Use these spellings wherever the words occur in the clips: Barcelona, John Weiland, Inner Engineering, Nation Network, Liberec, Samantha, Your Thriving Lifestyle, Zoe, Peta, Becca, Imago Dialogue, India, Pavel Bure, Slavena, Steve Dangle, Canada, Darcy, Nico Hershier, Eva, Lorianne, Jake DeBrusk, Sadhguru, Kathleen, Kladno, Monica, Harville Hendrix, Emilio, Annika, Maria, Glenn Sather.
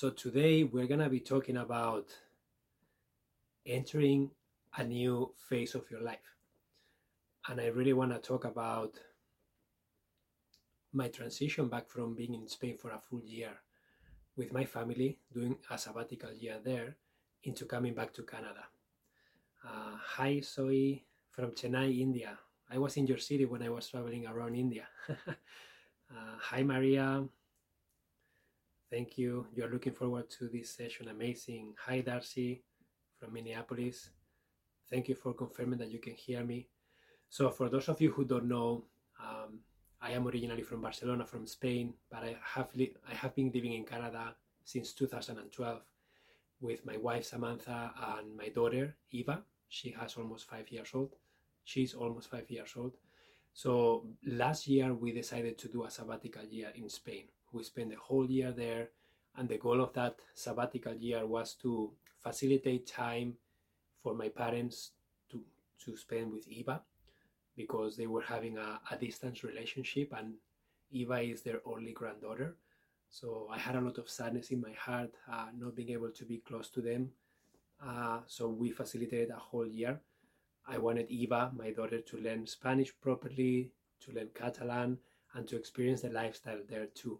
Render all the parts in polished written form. So today we're going to be talking about entering a new phase of your life. And I really want to talk about my transition back from being in Spain for a full year with my family, doing a sabbatical year there, into coming back to Canada. Hi, Zoe from Chennai, India. I was in your city when I was traveling around India. Hi, Maria. Thank you. You're looking forward to this session. Amazing. Hi, Darcy from Minneapolis. Thank you for confirming that you can hear me. So for those of you who don't know, I am originally from Barcelona, from Spain, but I have been living in Canada since 2012 with my wife, Samantha, and my daughter, Eva. She's almost 5 years old. So last year, we decided to do a sabbatical year in Spain. We spent the whole year there, and the goal of that sabbatical year was to facilitate time for my parents to spend with Eva, because they were having a distance relationship, and Eva is their only granddaughter. So I had a lot of sadness in my heart, not being able to be close to them. So we facilitated a whole year. I wanted Eva, my daughter, to learn Spanish properly, to learn Catalan, and to experience the lifestyle there too.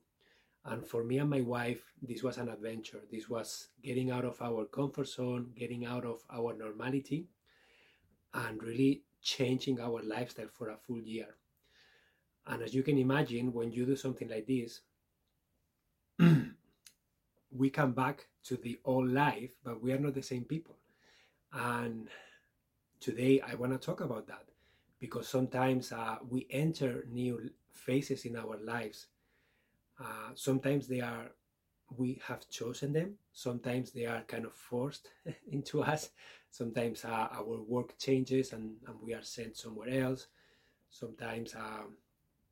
And for me and my wife, this was an adventure. This was getting out of our comfort zone, getting out of our normality, and really changing our lifestyle for a full year. And as you can imagine, when you do something like this, we come back to the old life, but we are not the same people. And today I want to talk about that, because sometimes we enter new phases in our lives. Sometimes we have chosen them. Sometimes they are kind of forced into us. Sometimes our work changes and we are sent somewhere else. Sometimes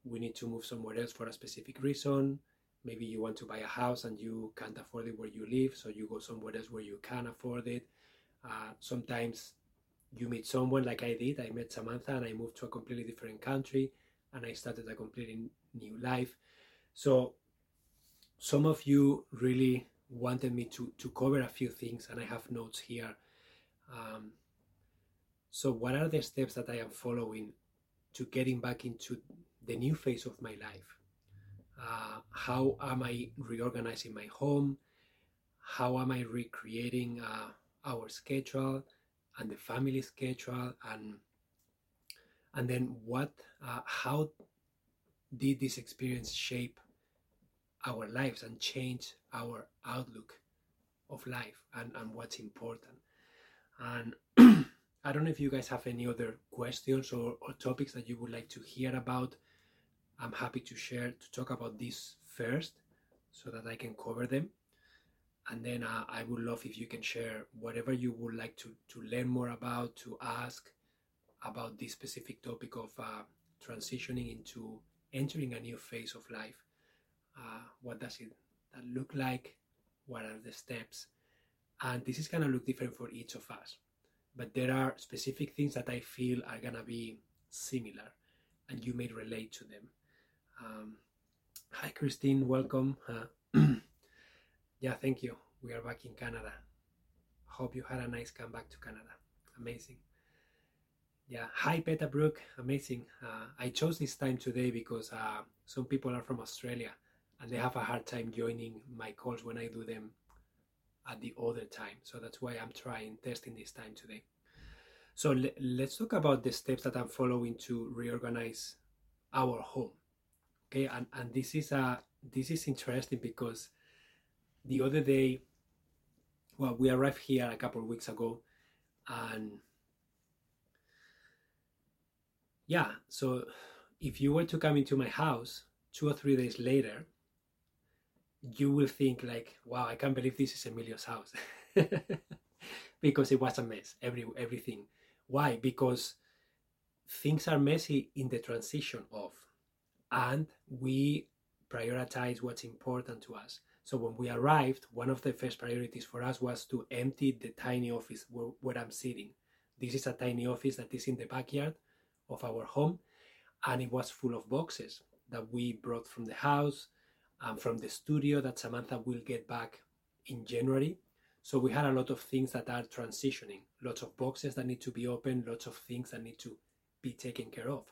we need to move somewhere else for a specific reason. Maybe you want to buy a house and you can't afford it where you live, so you go somewhere else where you can afford it. Sometimes you meet someone like I did. I met Samantha and I moved to a completely different country and I started a completely new life. So some of you really wanted me to cover a few things, and I have notes here. So what are the steps that I am following to getting back into the new phase of my life? How am I reorganizing my home? How am I recreating our schedule and the family schedule? And then how did this experience shape our lives and change our outlook of life and what's important? And I don't know if you guys have any other questions or topics that you would like to hear about. I'm happy to share, to talk about this first so that I can cover them. And then I would love if you can share whatever you would like to learn more about, to ask about this specific topic of transitioning into entering a new phase of life. What does that look like? What are the steps? And this is going to look different for each of us, but there are specific things that I feel are going to be similar and you may relate to them. Hi, Christine, welcome. Yeah, thank you. We are back in Canada. Hope you had a nice comeback to Canada. Amazing. Yeah, hi, Peter Brook. Amazing. I chose this time today because some people are from Australia and they have a hard time joining my calls when I do them at the other time. So that's why I'm testing this time today. So let's talk about the steps that I'm following to reorganize our home. Okay, and this is interesting because the other day, we arrived here a couple of weeks ago, and so if you were to come into my house 2 or 3 days later, you will think like, wow, I can't believe this is Emilio's house. Because it was a mess, everything. Why? Because things are messy in the transition of, and we prioritize what's important to us. So when we arrived, one of the first priorities for us was to empty the tiny office where I'm sitting. This is a tiny office that is in the backyard of our home, and it was full of boxes that we brought from the house and from the studio that Samantha will get back in January. So we had a lot of things that are transitioning, lots of boxes that need to be opened, lots of things that need to be taken care of.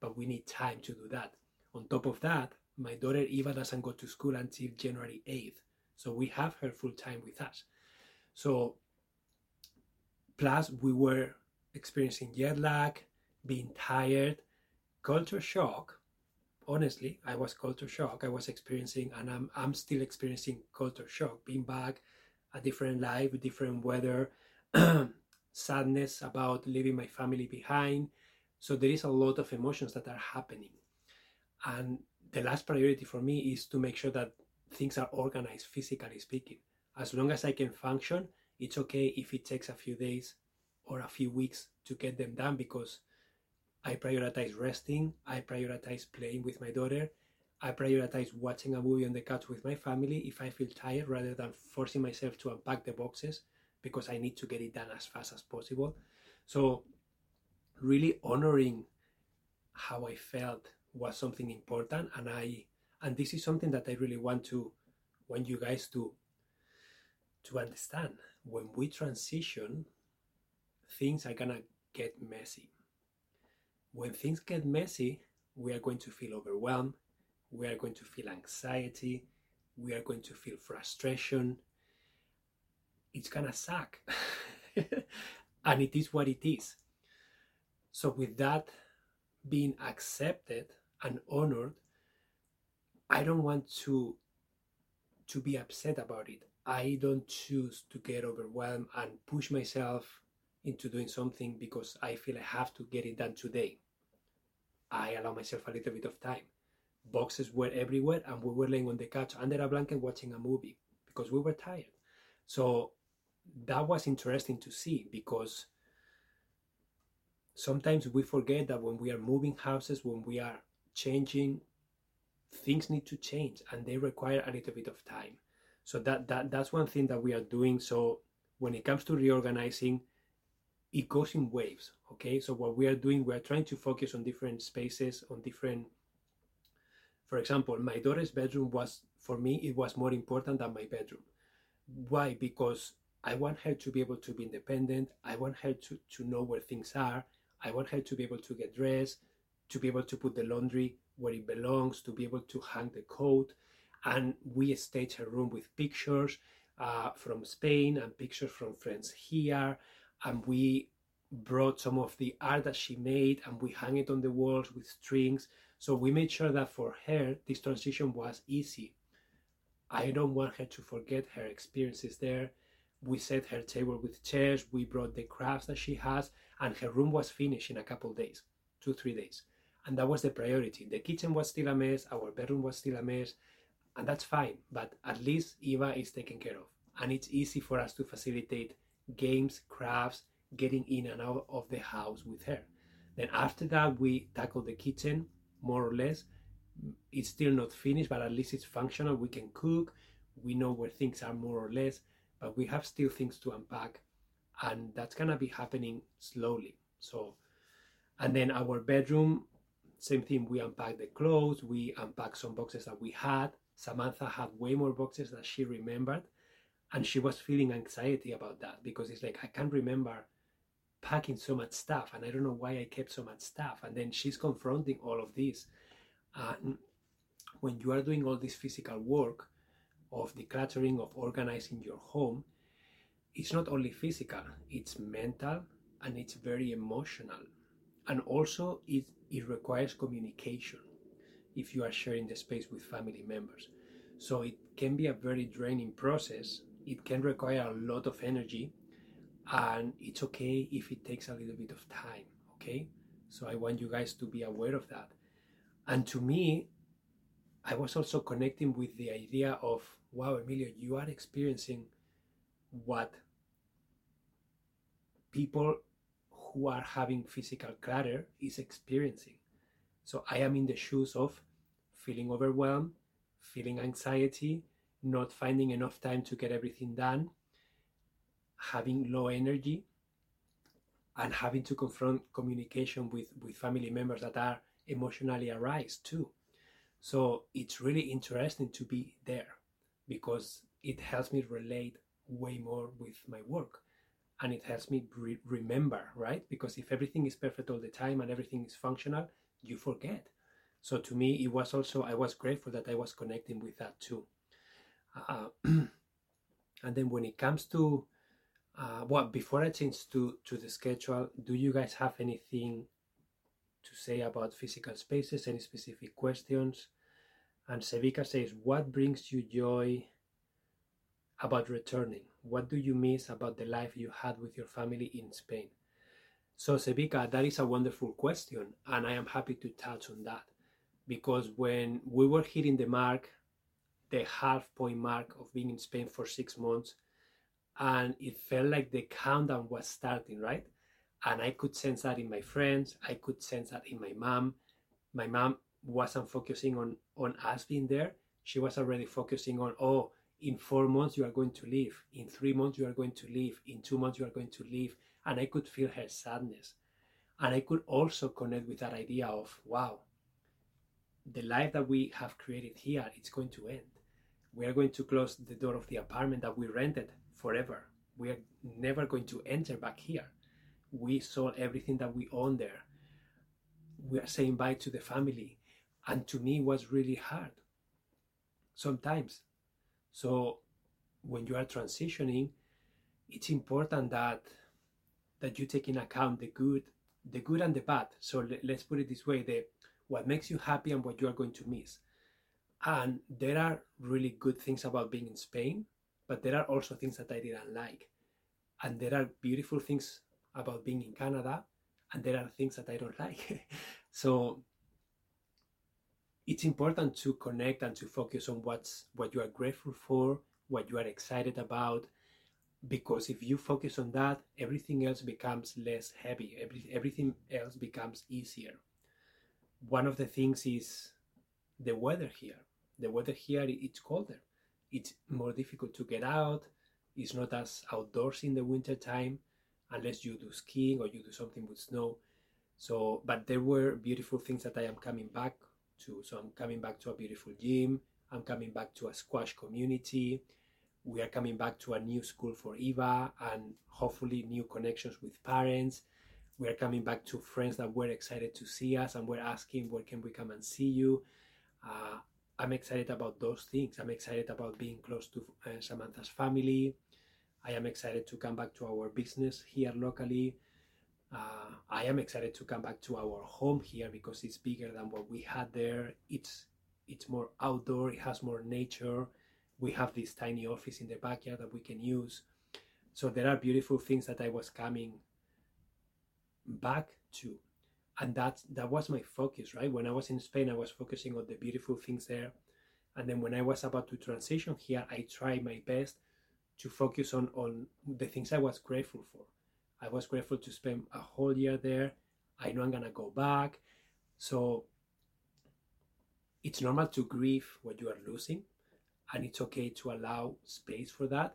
But we need time to do that. On top of that, my daughter Eva doesn't go to school until January 8th. So we have her full time with us. So plus we were experiencing jet lag, being tired, culture shock. Honestly, I was culture shock. I was experiencing, and I'm still experiencing culture shock, being back, a different life, different weather, sadness about leaving my family behind. So there is a lot of emotions that are happening. And the last priority for me is to make sure that things are organized, physically speaking. As long as I can function, it's okay if it takes a few days or a few weeks to get them done, because I prioritize resting, I prioritize playing with my daughter, I prioritize watching a movie on the couch with my family if I feel tired, rather than forcing myself to unpack the boxes, because I need to get it done as fast as possible. So really honoring how I felt was something important, and this is something that I really want you guys to understand. When we transition, things are gonna get messy. When things get messy, we are going to feel overwhelmed, we are going to feel anxiety, we are going to feel frustration. It's gonna suck. And it is what it is. So with that being accepted and honored, I don't want to be upset about it. I don't choose to get overwhelmed and push myself into doing something because I feel I have to get it done today. I allow myself a little bit of time. Boxes were everywhere, and we were laying on the couch under a blanket watching a movie because we were tired. So that was interesting to see, because sometimes we forget that when we are moving houses, when we are changing, things need to change and they require a little bit of time. So that's one thing that we are doing. So when it comes to reorganizing, it goes in waves, okay? So what we are doing, we are trying to focus on different spaces, on different, for example, my daughter's bedroom was, for me, it was more important than my bedroom. Why? Because I want her to be able to be independent. I want her to know where things are. I want her to be able to get dressed, to be able to put the laundry where it belongs, to be able to hang the coat. And we staged her room with pictures from Spain and pictures from friends here. And we brought some of the art that she made and we hung it on the walls with strings. So we made sure that for her, this transition was easy. I don't want her to forget her experiences there. We set her table with chairs. We brought the crafts that she has, and her room was finished in a couple of days, 2-3 days. And that was the priority. The kitchen was still a mess. Our bedroom was still a mess. And that's fine. But at least Eva is taken care of. And it's easy for us to facilitate games, crafts, getting in and out of the house with her. Then after that, we tackle the kitchen, more or less. It's still not finished, but at least it's functional. We can cook. We know where things are, more or less. But we have still things to unpack. And that's going to be happening slowly. So, and then our bedroom, same thing. We unpack the clothes. We unpack some boxes that we had. Samantha had way more boxes than she remembered. And she was feeling anxiety about that, because it's like, I can't remember packing so much stuff, and I don't know why I kept so much stuff. And then she's confronting all of this. And when you are doing all this physical work of decluttering, of organizing your home, it's not only physical, it's mental, and it's very emotional. And also it requires communication if you are sharing the space with family members. So it can be a very draining process. It can require a lot of energy, and it's okay if it takes a little bit of time, okay? So I want you guys to be aware of that. And to me, I was also connecting with the idea of, wow, Emilio, you are experiencing what people who are having physical clutter is experiencing. So I am in the shoes of feeling overwhelmed, feeling anxiety, not finding enough time to get everything done, having low energy, and having to confront communication with family members that are emotionally aroused too. So it's really interesting to be there, because it helps me relate way more with my work, and it helps me remember, right? Because if everything is perfect all the time and everything is functional, you forget. So to me, it was also, I was grateful that I was connecting with that too. And then when it comes to, before I change to the schedule, do you guys have anything to say about physical spaces, any specific questions? And Sevica says, what brings you joy about returning? What do you miss about the life you had with your family in Spain? So Sevica, that is a wonderful question, and I am happy to touch on that, because when we were hitting the mark, the half point mark of being in Spain for 6 months, and it felt like the countdown was starting, right? And I could sense that in my friends, I could sense that in my mom. My mom wasn't focusing on us being there. She was already focusing on, oh, in 4 months you are going to leave, in 3 months you are going to leave, in 2 months you are going to leave. And I could feel her sadness. And I could also connect with that idea of, wow, the life that we have created here, it's going to end. We are going to close the door of the apartment that we rented forever. We are never going to enter back here. We sold everything that we own there. We are saying bye to the family. And to me, it was really hard sometimes. So when you are transitioning, it's important that you take in account the good and the bad. So let's put it this way, what makes you happy and what you are going to miss. And there are really good things about being in Spain, but there are also things that I didn't like. And there are beautiful things about being in Canada, and there are things that I don't like. So it's important to connect and to focus on what you are grateful for, what you are excited about, because if you focus on that, everything else becomes less heavy. Everything else becomes easier. One of the things is the weather here. The weather here, it's colder. It's more difficult to get out. It's not as outdoors in the winter time, unless you do skiing or you do something with snow. So, but there were beautiful things that I am coming back to. So I'm coming back to a beautiful gym. I'm coming back to a squash community. We are coming back to a new school for Eva and hopefully new connections with parents. We are coming back to friends that were excited to see us and were asking, where can we come and see you? I'm excited about those things. I'm excited about being close to Samantha's family. I am excited to come back to our business here locally. I am excited to come back to our home here because it's bigger than what we had there. It's more outdoor. It has more nature. We have this tiny office in the backyard that we can use. So there are beautiful things that I was coming back to, and that was my focus, right? When I was in Spain, I was focusing on the beautiful things there, and then when I was about to transition here, I tried my best to focus on the things I was grateful for. I was grateful to spend a whole year there. I know I'm gonna go back. So it's normal to grieve what you are losing, and it's okay to allow space for that.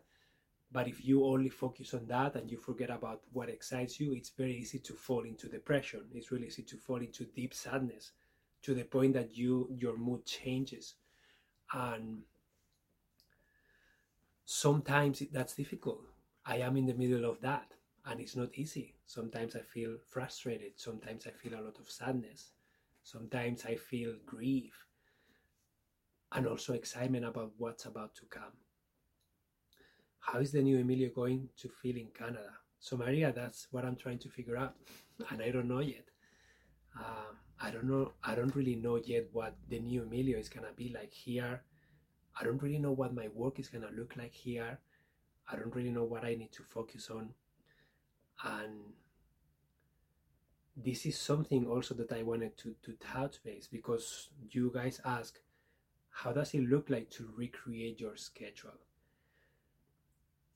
But if you only focus on that and you forget about what excites you, it's very easy to fall into depression. It's really easy to fall into deep sadness to the point that your mood changes. And sometimes that's difficult. I am in the middle of that, and it's not easy. Sometimes I feel frustrated. Sometimes I feel a lot of sadness. Sometimes I feel grief and also excitement about what's about to come. How is the new Emilio going to feel in Canada? So Maria, that's what I'm trying to figure out, and I don't know yet. I don't really know yet what the new Emilio is gonna be like here. I don't really know what my work is gonna look like here. I don't really know what I need to focus on. And this is something also that I wanted to touch base, because you guys ask, how does it look like to recreate your schedule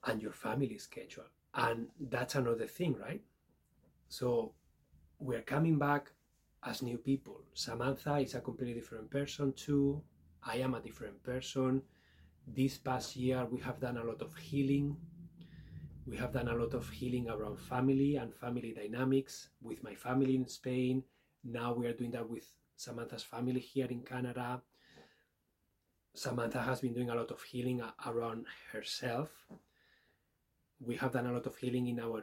and your family schedule? And that's another thing, right? So we're coming back as new people. Samantha is a completely different person too. I am a different person. This past year, we have done a lot of healing. We have done a lot of healing around family and family dynamics with my family in Spain. Now we are doing that with Samantha's family here in Canada. Samantha has been doing a lot of healing around herself. We have done a lot of healing in our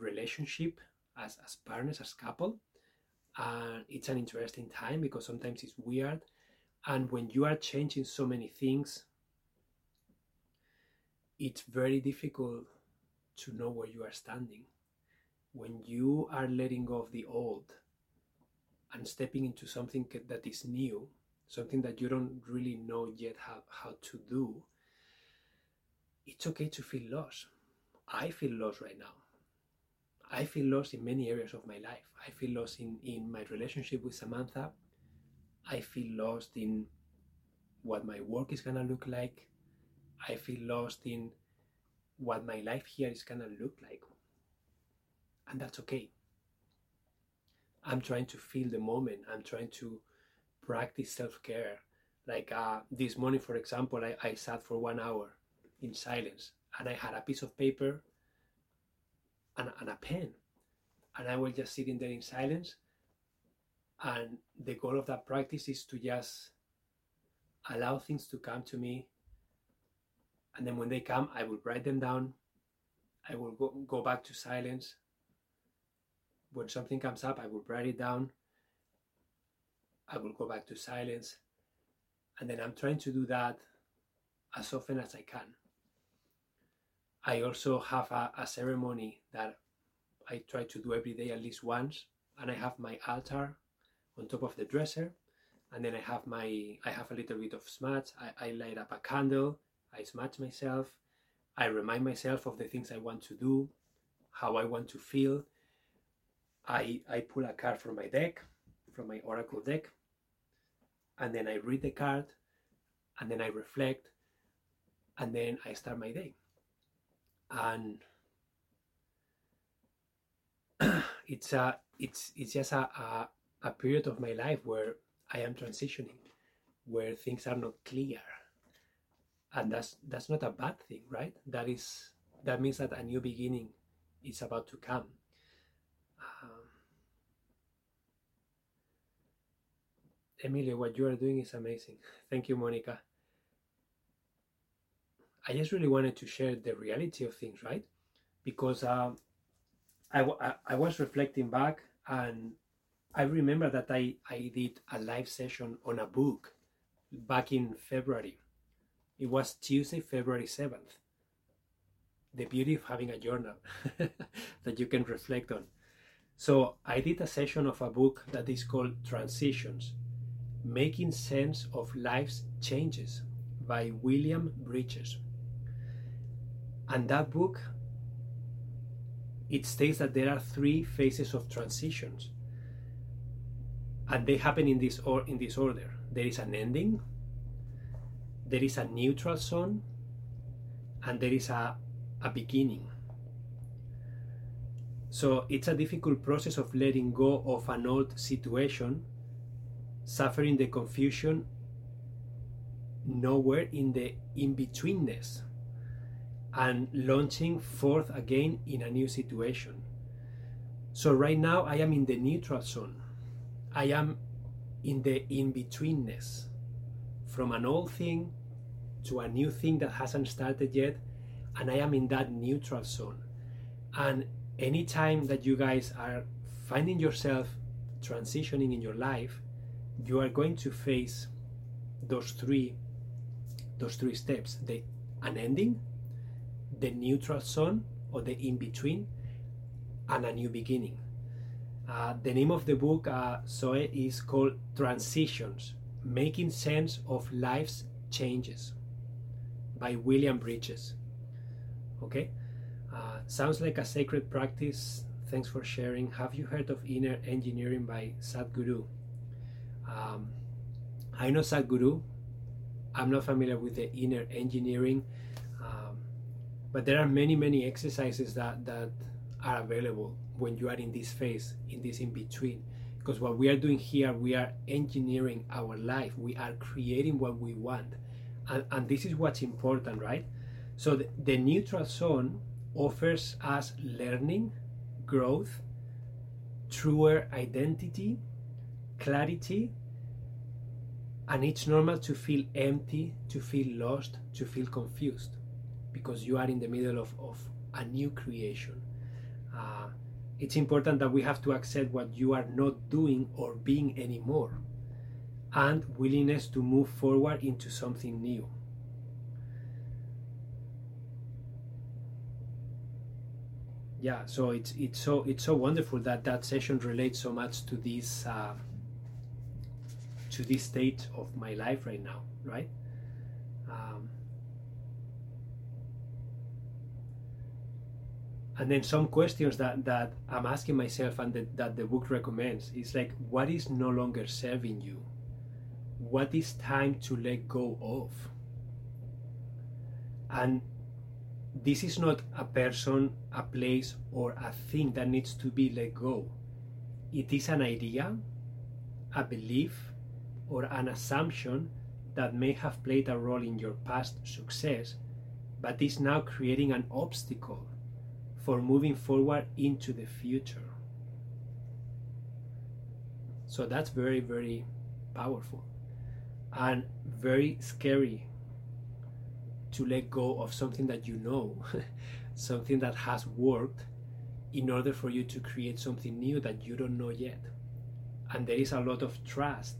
relationship as partners, as couple. And it's an interesting time because sometimes it's weird. And when you are changing so many things, it's very difficult to know where you are standing. When you are letting go of the old and stepping into something that is new, something that you don't really know yet how to do, it's okay to feel lost. I feel lost right now. I feel lost in many areas of my life. I feel lost in my relationship with Samantha. I feel lost in what my work is gonna look like. I feel lost in what my life here is gonna look like. And that's okay. I'm trying to feel the moment. I'm trying to practice self-care. Like this morning, for example, I sat for 1 hour in silence and I had a piece of paper and a pen. And I was just sitting there in silence. And the goal of that practice is to just allow things to come to me. And then when they come, I will write them down. I will go back to silence. When something comes up, I will write it down. I will go back to silence. And then I'm trying to do that as often as I can. I also have a ceremony that I try to do every day at least once. And I have my altar on top of the dresser. And then I have a little bit of smudge. I light up a candle. I smudge myself. I remind myself of the things I want to do, how I want to feel. I pull a card from my deck, from my oracle deck, and then I read the card, and then I reflect, and then I start my day. And it's just a period of my life where I am transitioning, where things are not clear, and that's not a bad thing, right? That means that a new beginning is about to come. Emilio, what you are doing is amazing. Thank you, Monica. I just really wanted to share the reality of things, right? Because I was reflecting back and I remember that I did a live session on a book back in February. It was Tuesday, February 7th. The beauty of having a journal that you can reflect on. So I did a session of a book that is called Transitions: Making Sense of Life's Changes by William Bridges. And that book, it states that there are 3 phases of transitions. And they happen in this order. There is an ending, there is a neutral zone, and there is a beginning. So it's a difficult process of letting go of an old situation, suffering the confusion, nowhere in the in-betweenness, and launching forth again in a new situation. So right now I am in the neutral zone. I am in the in-betweenness, from an old thing to a new thing that hasn't started yet, and I am in that neutral zone. And anytime that you guys are finding yourself transitioning in your life, you are going to face those three steps: an ending, the neutral zone or the in-between, and a new beginning. The name of the book, Zoe, is called Transitions: Making Sense of Life's Changes by William Bridges. Okay? Sounds like a sacred practice. Thanks for sharing. Have you heard of Inner Engineering by Sadhguru? I know Sadhguru. I'm not familiar with the Inner Engineering, but there are many exercises that are available when you are in this phase, in this in-between. Because what we are doing here, we are engineering our life. We are creating what we want. And this is what's important, right? So the neutral zone offers us learning, growth, truer identity, clarity, And it's normal to feel empty, to feel lost, to feel confused, because you are in the middle of a new creation. It's important that we have to accept what you are not doing or being anymore, and willingness to move forward into something new. Yeah, so it's so wonderful that session relates so much to this state of my life right now, right? And then some questions that I'm asking myself and that the book recommends is like, what is no longer serving you? What is time to let go of? And this is not a person, a place, or a thing that needs to be let go. It is an idea, a belief, or an assumption that may have played a role in your past success, but is now creating an obstacle for moving forward into the future. So that's very, very powerful and very scary to let go of something that you know, something that has worked, in order for you to create something new that you don't know yet. And there is a lot of trust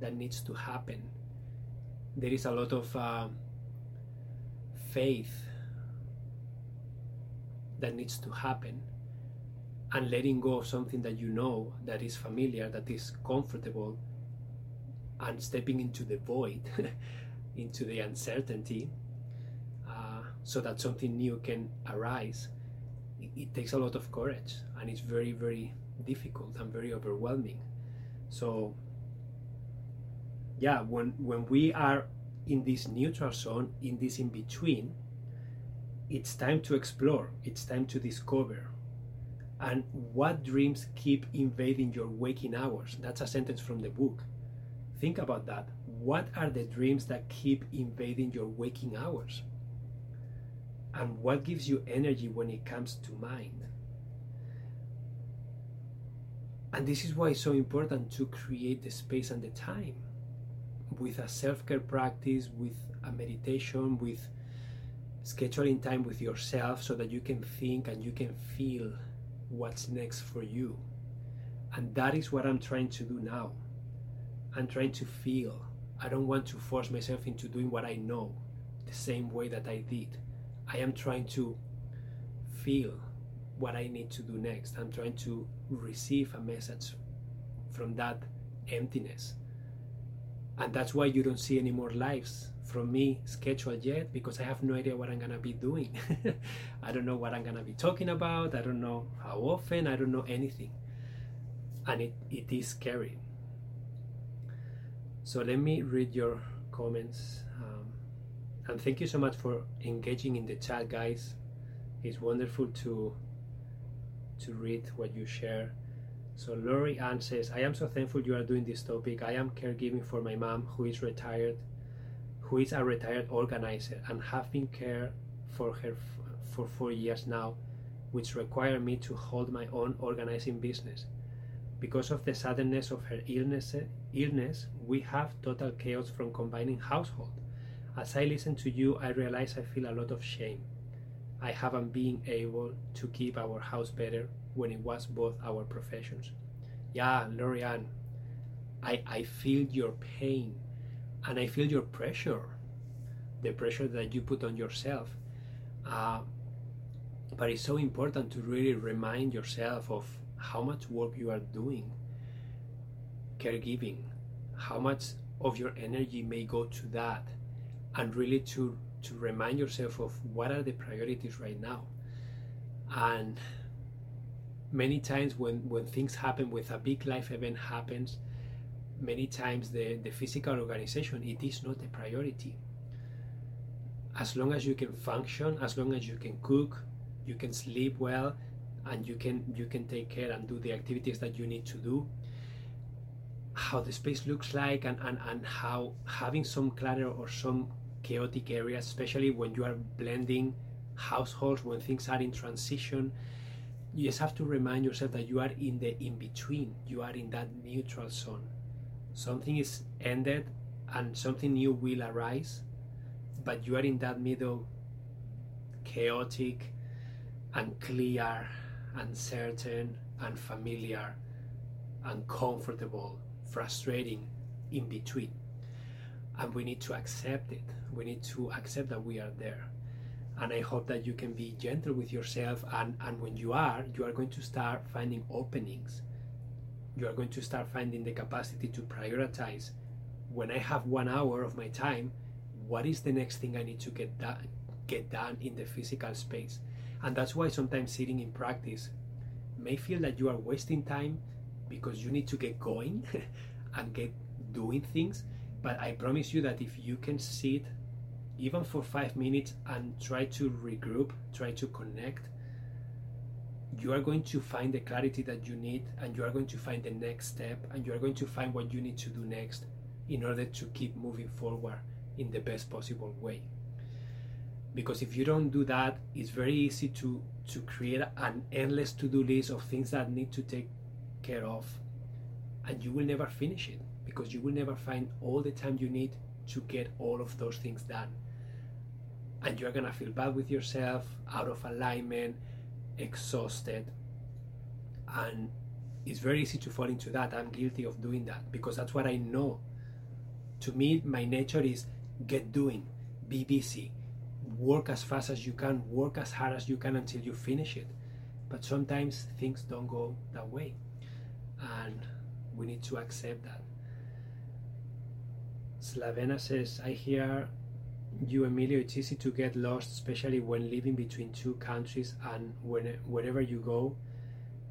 that needs to happen. There is a lot of faith that needs to happen, and letting go of something that you know, that is familiar, that is comfortable, and stepping into the void, into the uncertainty, so that something new can arise. It takes a lot of courage, and it's very, very difficult and very overwhelming. So yeah, when we are in this neutral zone, in this in between, it's time to explore, it's time to discover. And what dreams keep invading your waking hours? That's a sentence from the book. Think about that. What are the dreams that keep invading your waking hours? And what gives you energy when it comes to mind? And this is why it's so important to create the space and the time, with a self-care practice, with a meditation, with scheduling time with yourself, so that you can think and you can feel what's next for you. And that is what I'm trying to do now. I'm trying to feel. I don't want to force myself into doing what I know the same way that I did. I am trying to feel what I need to do next. I'm trying to receive a message from that emptiness. And that's why you don't see any more lives from me scheduled yet, because I have no idea what I'm going to be doing. I don't know what I'm going to be talking about. I don't know how often. I don't know anything. And it is scary. So let me read your comments. And thank you so much for engaging in the chat, guys. It's wonderful to read what you share. So Lorianne says, I am so thankful you are doing this topic. I am caregiving for my mom, who is a retired organizer, and have been care for her for 4 years now, which required me to hold my own organizing business. Because of the suddenness of her illness, we have total chaos from combining household. As I listen to you, I realize I feel a lot of shame. I haven't been able to keep our house better when it was both our professions. Yeah, Lorianne, I feel your pain, and I feel your pressure, the pressure that you put on yourself. But it's so important to really remind yourself of how much work you are doing, caregiving, how much of your energy may go to that, and really to remind yourself of what are the priorities right now. And many times when things happen, with a big life event happens, many times the physical organization, it is not a priority. As long as you can function, as long as you can cook, you can sleep well, and you can take care and do the activities that you need to do, how the space looks like, and how having some clutter or some chaotic areas, especially when you are blending households, when things are in transition, you just have to remind yourself that you are in the in-between, you are in that neutral zone. something is ended and something new will arise, but you are in that middle, chaotic, unclear, uncertain, unfamiliar, uncomfortable, frustrating, in between. And we need to accept it. We need to accept that we are there. And I hope that you can be gentle with yourself, and when you are going to start finding openings. You are going to start finding the capacity to prioritize. When I have 1 hour of my time, what is the next thing I need to get done in the physical space? And that's why sometimes sitting in practice may feel that you are wasting time, because you need to get going and get doing things. But I promise you that if you can sit even for 5 minutes and try to regroup, try to connect, you are going to find the clarity that you need, and you are going to find the next step, and you are going to find what you need to do next in order to keep moving forward in the best possible way. Because if you don't do that, it's very easy to create an endless to-do list of things that need to take care of, and you will never finish it, because you will never find all the time you need to get all of those things done. And you're gonna feel bad with yourself, out of alignment, exhausted, and it's very easy to fall into that. I'm guilty of doing that, because that's what I know. To me, my nature is get doing, be busy, work as fast as you can, work as hard as you can until you finish it. But sometimes things don't go that way, and we need to accept that. Slavena says, I hear you, Emilio. It's easy to get lost, especially when living between two countries, and wherever you go,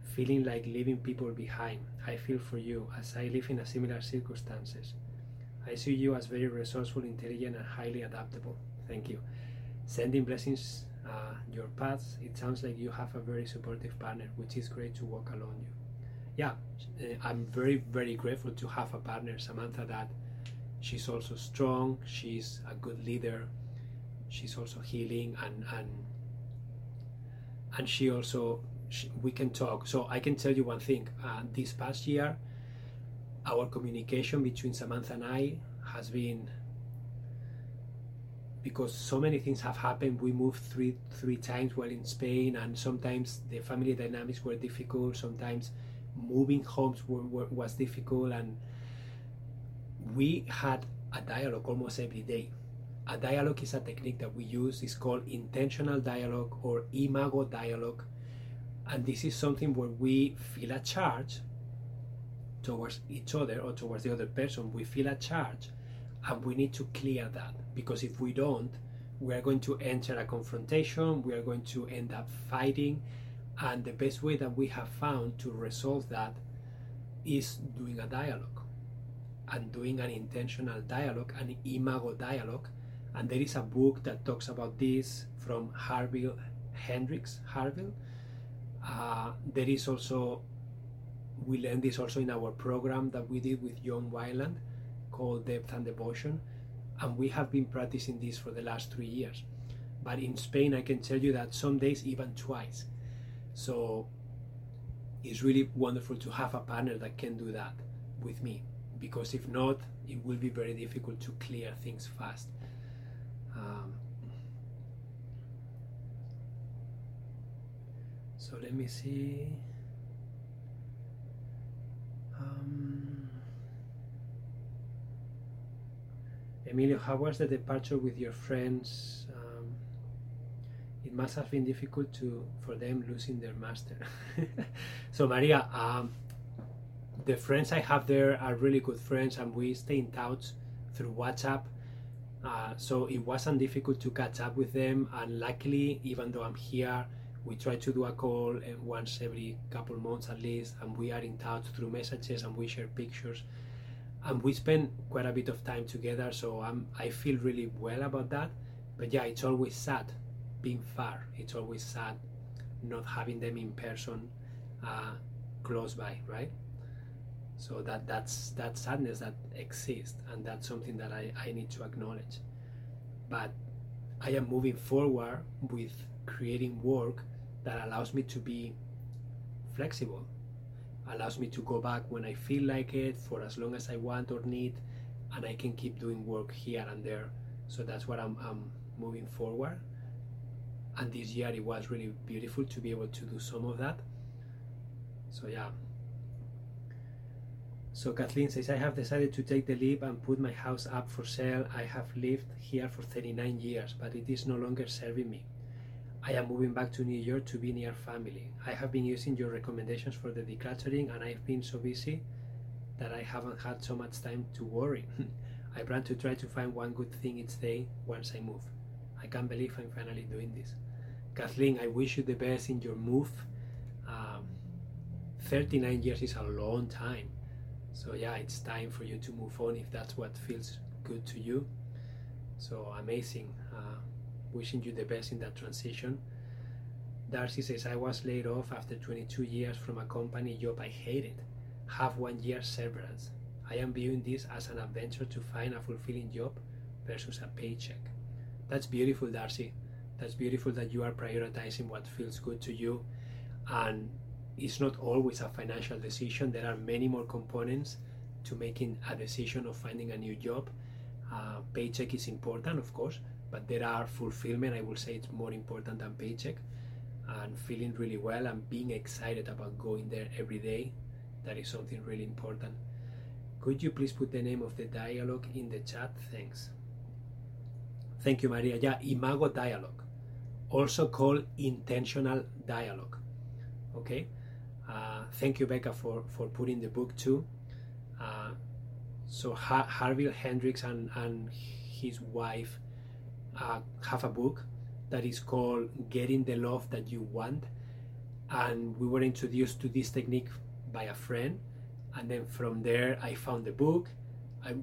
feeling like leaving people behind. I feel for you, as I live in a similar circumstances. I see you as very resourceful, intelligent, and highly adaptable. Thank you. Sending blessings your paths. It sounds like you have a very supportive partner, which is great to walk along you. Yeah, I'm very, very grateful to have a partner, Samantha, that she's also strong, she's a good leader, she's also healing, and she, we can talk. So I can tell you one thing, this past year, our communication between Samantha and I has been, because so many things have happened, we moved three times while in Spain, and sometimes the family dynamics were difficult, sometimes moving homes was difficult, and we had a dialogue almost every day. A dialogue is a technique that we use. It's called intentional dialogue or Imago Dialogue. And this is something where we feel a charge towards each other or towards the other person. We feel a charge, and we need to clear that, because if we don't, we are going to enter a confrontation, we are going to end up fighting. And the best way that we have found to resolve that is doing a dialogue, and doing an intentional dialogue, an Imago Dialogue. And there is a book that talks about this from Harville Hendrix. There is also, we learned this also in our program that we did with John Weiland called Depth and Devotion, and we have been practicing this for the last 3 years. But in Spain, I can tell you that some days even twice. So it's really wonderful to have a partner that can do that with me, because if not, it will be very difficult to clear things fast. So let me see. Emilio, how was the departure with your friends? It must have been difficult for them losing their master. So Maria, the friends I have there are really good friends, and we stay in touch through WhatsApp, so it wasn't difficult to catch up with them. And luckily, even though I'm here, we try to do a call once every couple months at least, and we are in touch through messages, and we share pictures, and we spend quite a bit of time together. So I feel really well about that. But yeah, it's always sad being far. It's always sad not having them in person close by, right? So that's that sadness that exists, and that's something that I need to acknowledge. But I am moving forward with creating work that allows me to be flexible, allows me to go back when I feel like it, for as long as I want or need, and I can keep doing work here and there. So that's what I'm moving forward. And this year it was really beautiful to be able to do some of that. So yeah. So Kathleen says, I have decided to take the leap and put my house up for sale. I have lived here for 39 years, but it is no longer serving me. I am moving back to New York to be near family. I have been using your recommendations for the decluttering, and I've been so busy that I haven't had so much time to worry. I plan to try to find one good thing each day once I move. I can't believe I'm finally doing this. Kathleen, I wish you the best in your move. 39 years is a long time. So yeah, it's time for you to move on if that's what feels good to you. So amazing. Wishing you the best in that transition. Darcy says, I was laid off after 22 years from a company job I hated. Have 1 year severance. I am viewing this as an adventure to find a fulfilling job versus a paycheck. That's beautiful, Darcy. That's beautiful that you are prioritizing what feels good to you. And it's not always a financial decision. There are many more components to making a decision of finding a new job. Paycheck is important, of course, but there are fulfillment. I will say it's more important than paycheck, and feeling really well and being excited about going there every day. That is something really important. Could you please put the name of the dialogue in the chat? Thanks. Thank you, Maria. Yeah, Imago Dialogue, also called Intentional Dialogue. Okay. Thank you, Becca, for putting the book too. So Harville Hendrix and his wife have a book that is called Getting the Love That You Want. And we were introduced to this technique by a friend. And then from there, I found the book.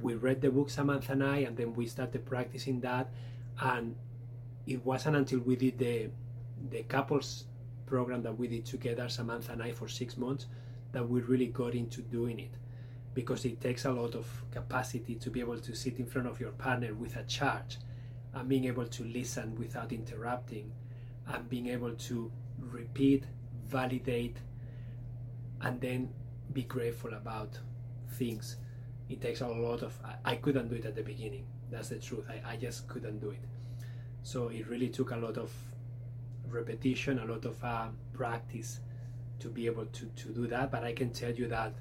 We read the book, Samantha and I, and then we started practicing that. And it wasn't until we did the couples program that we did together, Samantha and I, for 6 months, that we really got into doing it, because it takes a lot of capacity to be able to sit in front of your partner with a charge, and being able to listen without interrupting, and being able to repeat, validate, and then be grateful about things. It takes a lot of, I couldn't do it at the beginning, that's the truth. I just couldn't do it. So it really took a lot of repetition, a lot of practice to be able to do that. But I can tell you that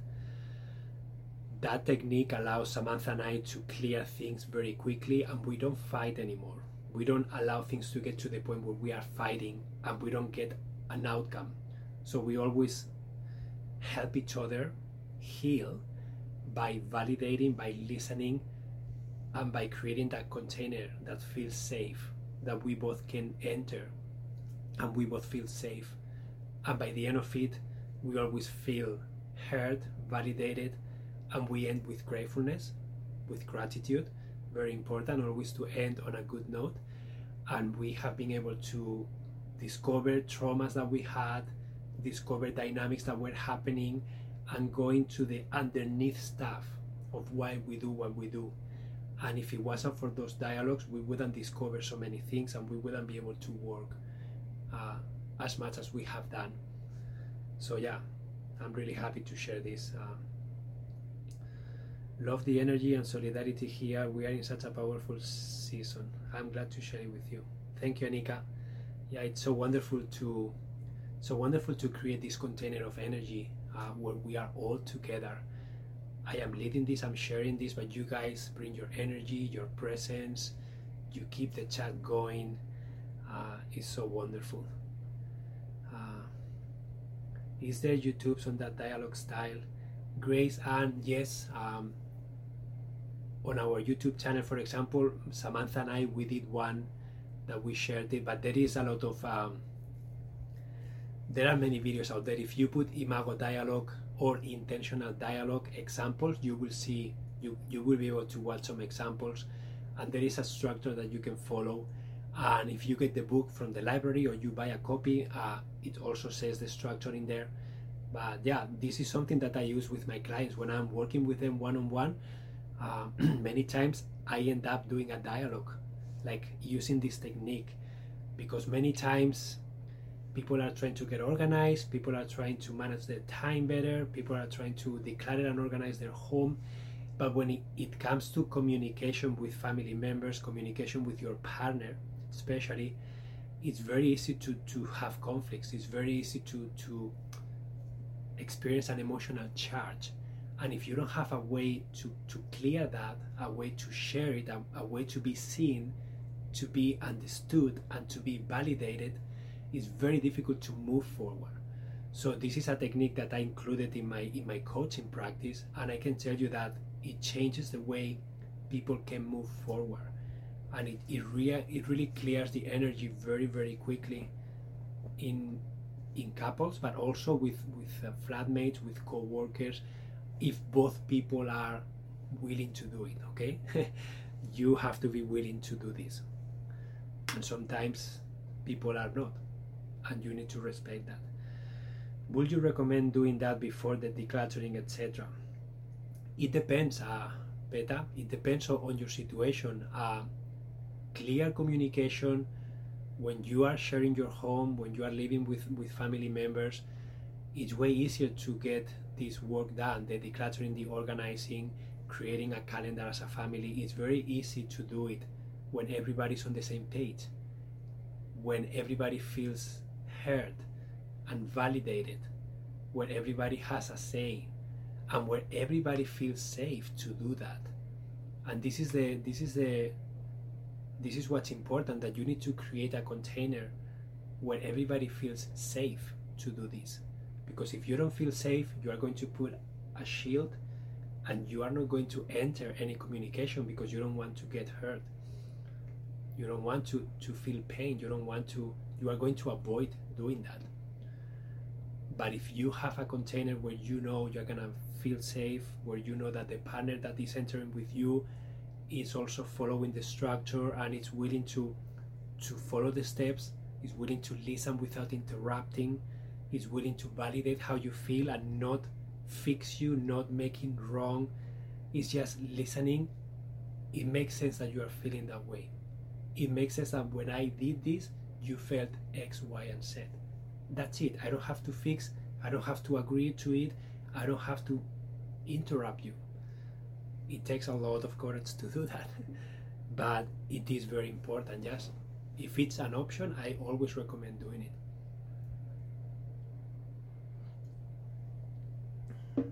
technique allows Samantha and I to clear things very quickly, and we don't fight anymore. We don't allow things to get to the point where we are fighting and we don't get an outcome. So we always help each other heal by validating, by listening, and by creating that container that feels safe, that we both can enter and we both feel safe. And by the end of it, we always feel heard, validated, and we end with gratefulness, with gratitude. Very important always to end on a good note. And we have been able to discover traumas that we had, discover dynamics that were happening, and go into the underneath stuff of why we do what we do. And if it wasn't for those dialogues, we wouldn't discover so many things, and we wouldn't be able to work as much as we have done. So yeah, I'm really happy to share this. Love the energy and solidarity here. We are in such a powerful season. I'm glad to share it with you. Thank you, Annika. Yeah, it's so wonderful to create this container of energy where we are all together. I am leading this, I'm sharing this, but you guys bring your energy, your presence, you keep the chat going. It's so wonderful. Is there YouTubes on that dialogue style? Grace, and yes, on our YouTube channel, for example, Samantha and I, we did one that we shared it, but there is a lot of, there are many videos out there. If you put Imago Dialogue or Intentional Dialogue examples, you will see, you will be able to watch some examples, and there is a structure that you can follow. And if you get the book from the library or you buy a copy, it also says the structure in there. But yeah, this is something that I use with my clients when I'm working with them one-on-one. Many times I end up doing a dialogue, like using this technique, because many times People are trying to get organized, people are trying to manage their time better, people are trying to declutter and organize their home. But when it comes to communication with family members, communication with your partner especially, it's very easy to have conflicts. It's very easy to experience an emotional charge. And if you don't have a way to clear that, a way to share it, a way to be seen, to be understood, and to be validated, it's very difficult to move forward. So this is a technique that I included in my coaching practice, and I can tell you that it changes the way people can move forward. And it really clears the energy very, very quickly in couples, but also with flatmates, with co-workers, if both people are willing to do it, okay? You have to be willing to do this. And sometimes people are not, and you need to respect that. Would you recommend doing that before the decluttering, etc.? It depends, Peta. It depends on your situation. Clear communication when you are sharing your home, when you are living with family members, it's way easier to get this work done, the decluttering, the organizing, creating a calendar as a family. It's very easy to do it when everybody's on the same page, when everybody feels heard and validated, when everybody has a say, and where everybody feels safe to do that. And this is what's important, that you need to create a container where everybody feels safe to do this. Because if you don't feel safe, you are going to put a shield, and you are not going to enter any communication because you don't want to get hurt. You don't want to feel pain. You are going to avoid doing that. But if you have a container where you know you're gonna feel safe, where you know that the partner that is entering with you is also following the structure and is willing to follow the steps, is willing to listen without interrupting, is willing to validate how you feel and not fix you, not making wrong, is just listening, it makes sense that you are feeling that way. It makes sense that when I did this, you felt X, Y, and Z. That's it. I don't have to fix. I don't have to agree to it. I don't have to interrupt you. It takes a lot of courage to do that, but it is very important. Yes, if it's an option, I always recommend doing it.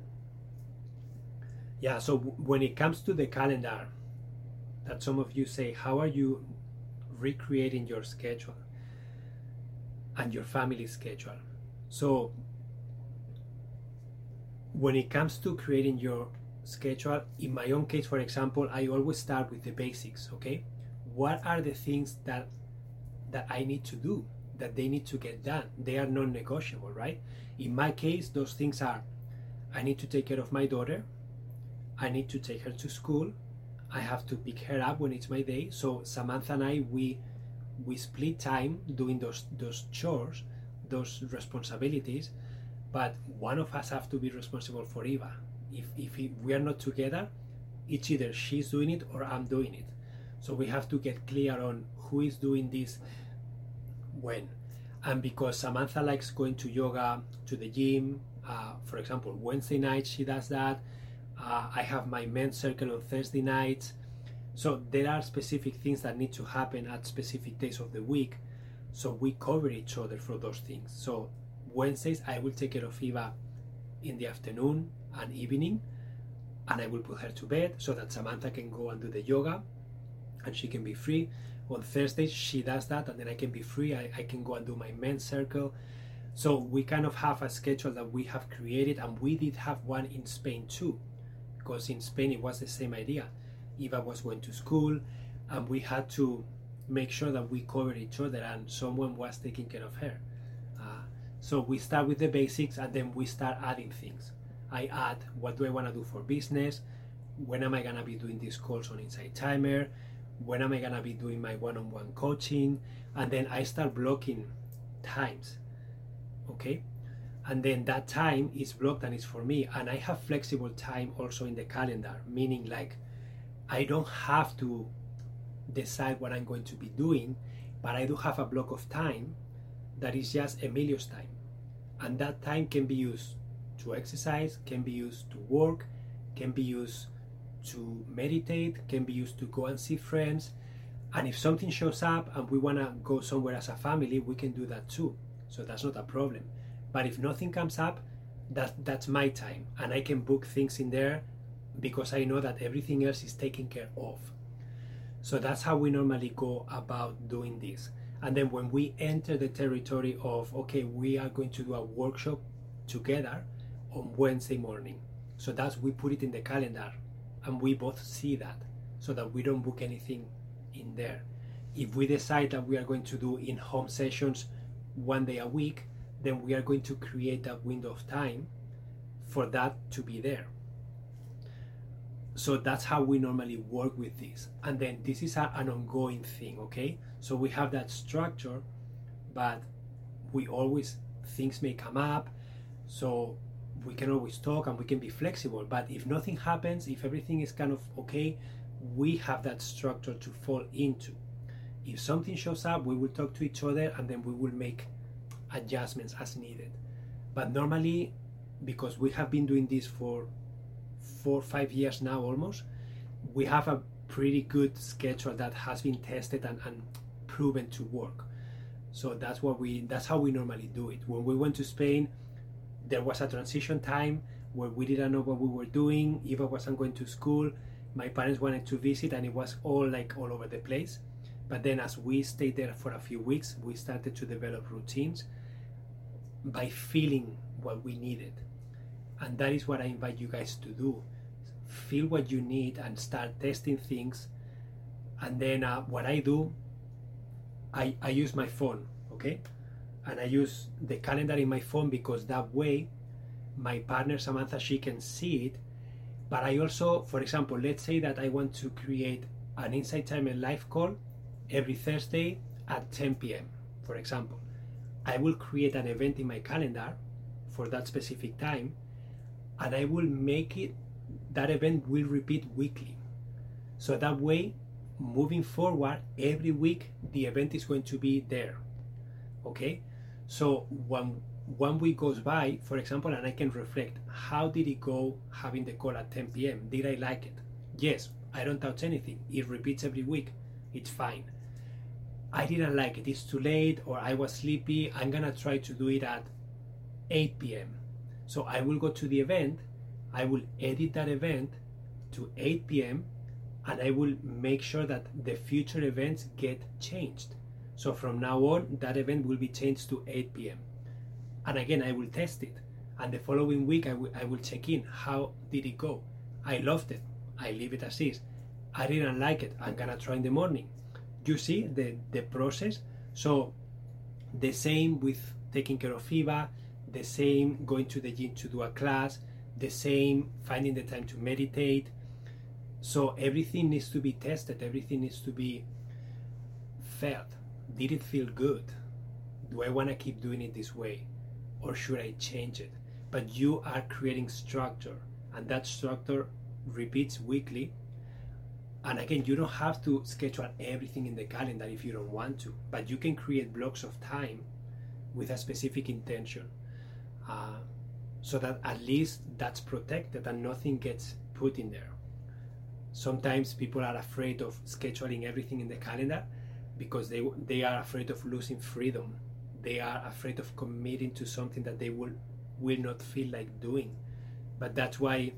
Yeah, so when it comes to the calendar, that some of you say, how are you recreating your schedule and your family schedule? So when it comes to creating your schedule, in my own case, for example, I always start with the basics, okay? What are the things that I need to do, that they need to get done? They are non-negotiable, right? In my case, those things are, I need to take care of my daughter, I need to take her to school, I have to pick her up when it's my day. So Samantha and I, we split time doing those chores, those responsibilities, but one of us have to be responsible for Eva. If we are not together, it's either she's doing it or I'm doing it. So we have to get clear on who is doing this when. And because Samantha likes going to yoga, to the gym, for example, Wednesday night she does that. I have my men's circle on Thursday nights. So there are specific things that need to happen at specific days of the week. So we cover each other for those things. So Wednesdays, I will take care of Eva in the afternoon and evening, and I will put her to bed so that Samantha can go and do the yoga and she can be free. On Thursdays, she does that, and then I can be free. I can go and do my men's circle. So we kind of have a schedule that we have created, and we did have one in Spain too, because in Spain it was the same idea. Eva was going to school, and we had to make sure that we covered each other and someone was taking care of her. So we start with the basics, and then we start adding things. I add, what do I want to do for business? When am I going to be doing these calls on Inside Timer? When am I going to be doing my one-on-one coaching? And then I start blocking times, okay? And then that time is blocked and it's for me. And I have flexible time also in the calendar, meaning like I don't have to decide what I'm going to be doing, but I do have a block of time that is just Emilio's time. And that time can be used to exercise, can be used to work, can be used to meditate, can be used to go and see friends. And if something shows up and we want to go somewhere as a family, we can do that too. So that's not a problem. But if nothing comes up, that's my time. And I can book things in there because I know that everything else is taken care of. So that's how we normally go about doing this. And then when we enter the territory of, okay, we are going to do a workshop together on Wednesday morning. So that's, we put it in the calendar and we both see that so that we don't book anything in there. If we decide that we are going to do in-home sessions one day a week, then we are going to create that window of time for that to be there. So that's how we normally work with this. And then this is an ongoing thing, okay? So we have that structure, but we always, things may come up, so we can always talk and we can be flexible. But if nothing happens, if everything is kind of okay, we have that structure to fall into. If something shows up, we will talk to each other and then we will make adjustments as needed. But normally, because we have been doing this for 4 or 5 years now almost, we have a pretty good schedule that has been tested and proven to work. So that's how we normally do it. When we went to Spain, there was a transition time where we didn't know what we were doing. Eva wasn't going to school. My parents wanted to visit and it was all over the place. But then as we stayed there for a few weeks, we started to develop routines by feeling what we needed. And that is what I invite you guys to do. Feel what you need and start testing things. And then what I do, I use my phone, okay? And I use the calendar in my phone because that way my partner Samantha, she can see it. But I also, for example, let's say that I want to create an Insight Timer live call every Thursday at 10 p.m., for example. I will create an event in my calendar for that specific time, and I will make it, that event will repeat weekly. So that way, moving forward, every week, the event is going to be there, okay? So one week goes by, for example, and I can reflect, how did it go having the call at 10 p.m.? Did I like it? Yes, I don't touch anything. It repeats every week. It's fine. I didn't like it. It's too late, or I was sleepy. I'm going to try to do it at 8 p.m. So I will go to the event. I will edit that event to 8 p.m. and I will make sure that the future events get changed. So from now on, that event will be changed to 8 p.m. And again, I will test it. And the following week, I will check in. How did it go? I loved it. I leave it as is. I didn't like it. I'm going to try in the morning. You see the process? So the same with taking care of Eva, the same going to the gym to do a class, the same finding the time to meditate. So everything needs to be tested. Everything needs to be felt. Did it feel good? Do I want to keep doing it this way? Or should I change it? But you are creating structure, and that structure repeats weekly. And again, you don't have to schedule everything in the calendar if you don't want to, but you can create blocks of time with a specific intention, so that at least that's protected and nothing gets put in there. Sometimes people are afraid of scheduling everything in the calendar because they are afraid of losing freedom. They are afraid of committing to something that they will not feel like doing. But that's why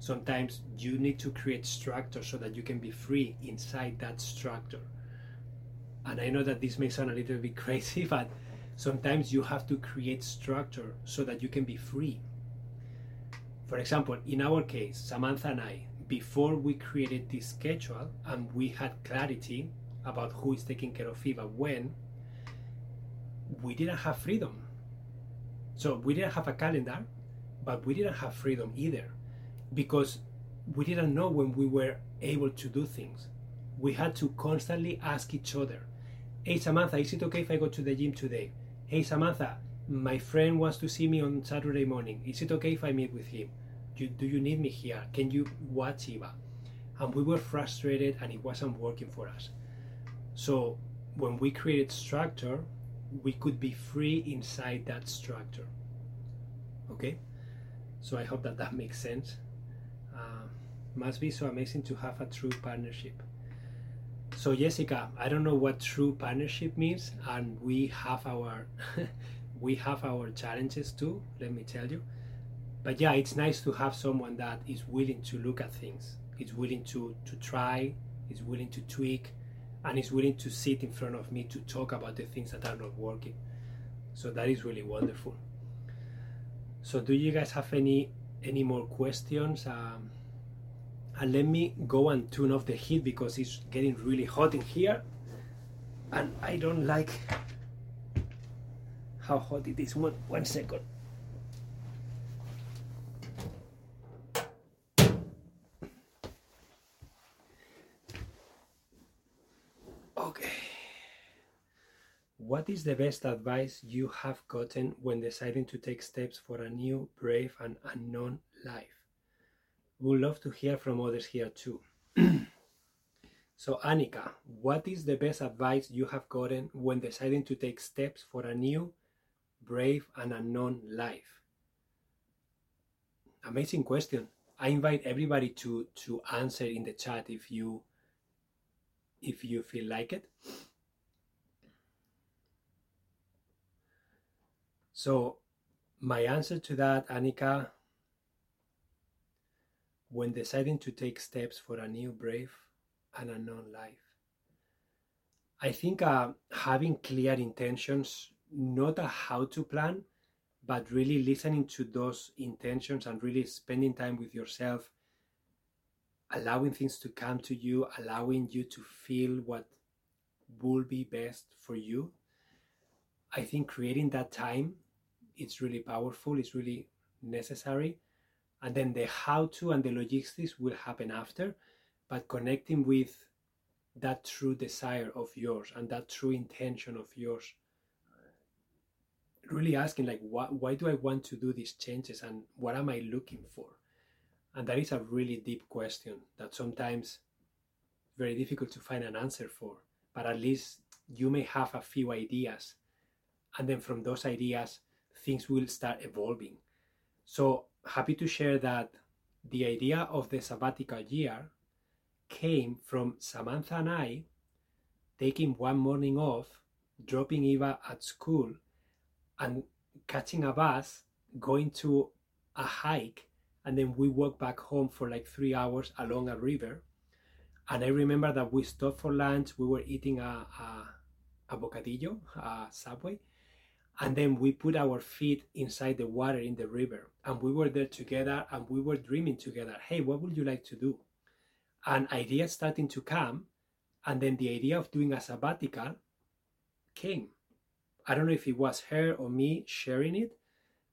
sometimes you need to create structure so that you can be free inside that structure. And I know that this may sound a little bit crazy, but sometimes you have to create structure so that you can be free. For example, in our case, Samantha and I, before we created this schedule and we had clarity about who is taking care of Eva when, we didn't have freedom. So we didn't have a calendar, but we didn't have freedom either, because we didn't know when we were able to do things. We had to constantly ask each other, hey Samantha, is it okay if I go to the gym today? Hey Samantha, my friend wants to see me on Saturday morning. Is it okay if I meet with him? Do you need me here? Can you watch Eva? And we were frustrated and it wasn't working for us. So when we created structure, we could be free inside that structure. Okay, so I hope that makes sense. Must be so amazing to have a true partnership. So Jessica, I don't know what true partnership means, and we have our challenges too, let me tell you. But yeah, it's nice to have someone that is willing to look at things, is willing to try, is willing to tweak, and is willing to sit in front of me to talk about the things that are not working. So that is really wonderful. So do you guys have any more questions? And let me go and turn off the heat because it's getting really hot in here, and I don't like how hot it is. One second. Okay. What is the best advice you have gotten when deciding to take steps for a new, brave, and unknown life? Would love to hear from others here too. So Annika, what is the best advice you have gotten when deciding to take steps for a new, brave, and unknown life? Amazing question. I invite everybody to answer in the chat if you feel like it. So my answer to that, Annika, when deciding to take steps for a new, brave, and unknown life, I think having clear intentions, not a how-to plan, but really listening to those intentions and really spending time with yourself, allowing things to come to you, allowing you to feel what will be best for you. I think creating that time, it's really powerful, it's really necessary. And then the how-to and the logistics will happen after, but connecting with that true desire of yours and that true intention of yours. Really asking, like, why do I want to do these changes and what am I looking for? And that is a really deep question that sometimes very difficult to find an answer for, but at least you may have a few ideas. And then from those ideas, things will start evolving. So happy to share that the idea of the sabbatical year came from Samantha and I taking one morning off, dropping Eva at school, and catching a bus, going to a hike, and then we walked back home for like 3 hours along a river. And I remember that we stopped for lunch, we were eating a bocadillo, a Subway, and then we put our feet inside the water in the river, and we were there together and we were dreaming together. Hey, what would you like to do? And ideas starting to come, and then the idea of doing a sabbatical came. I don't know if it was her or me sharing it,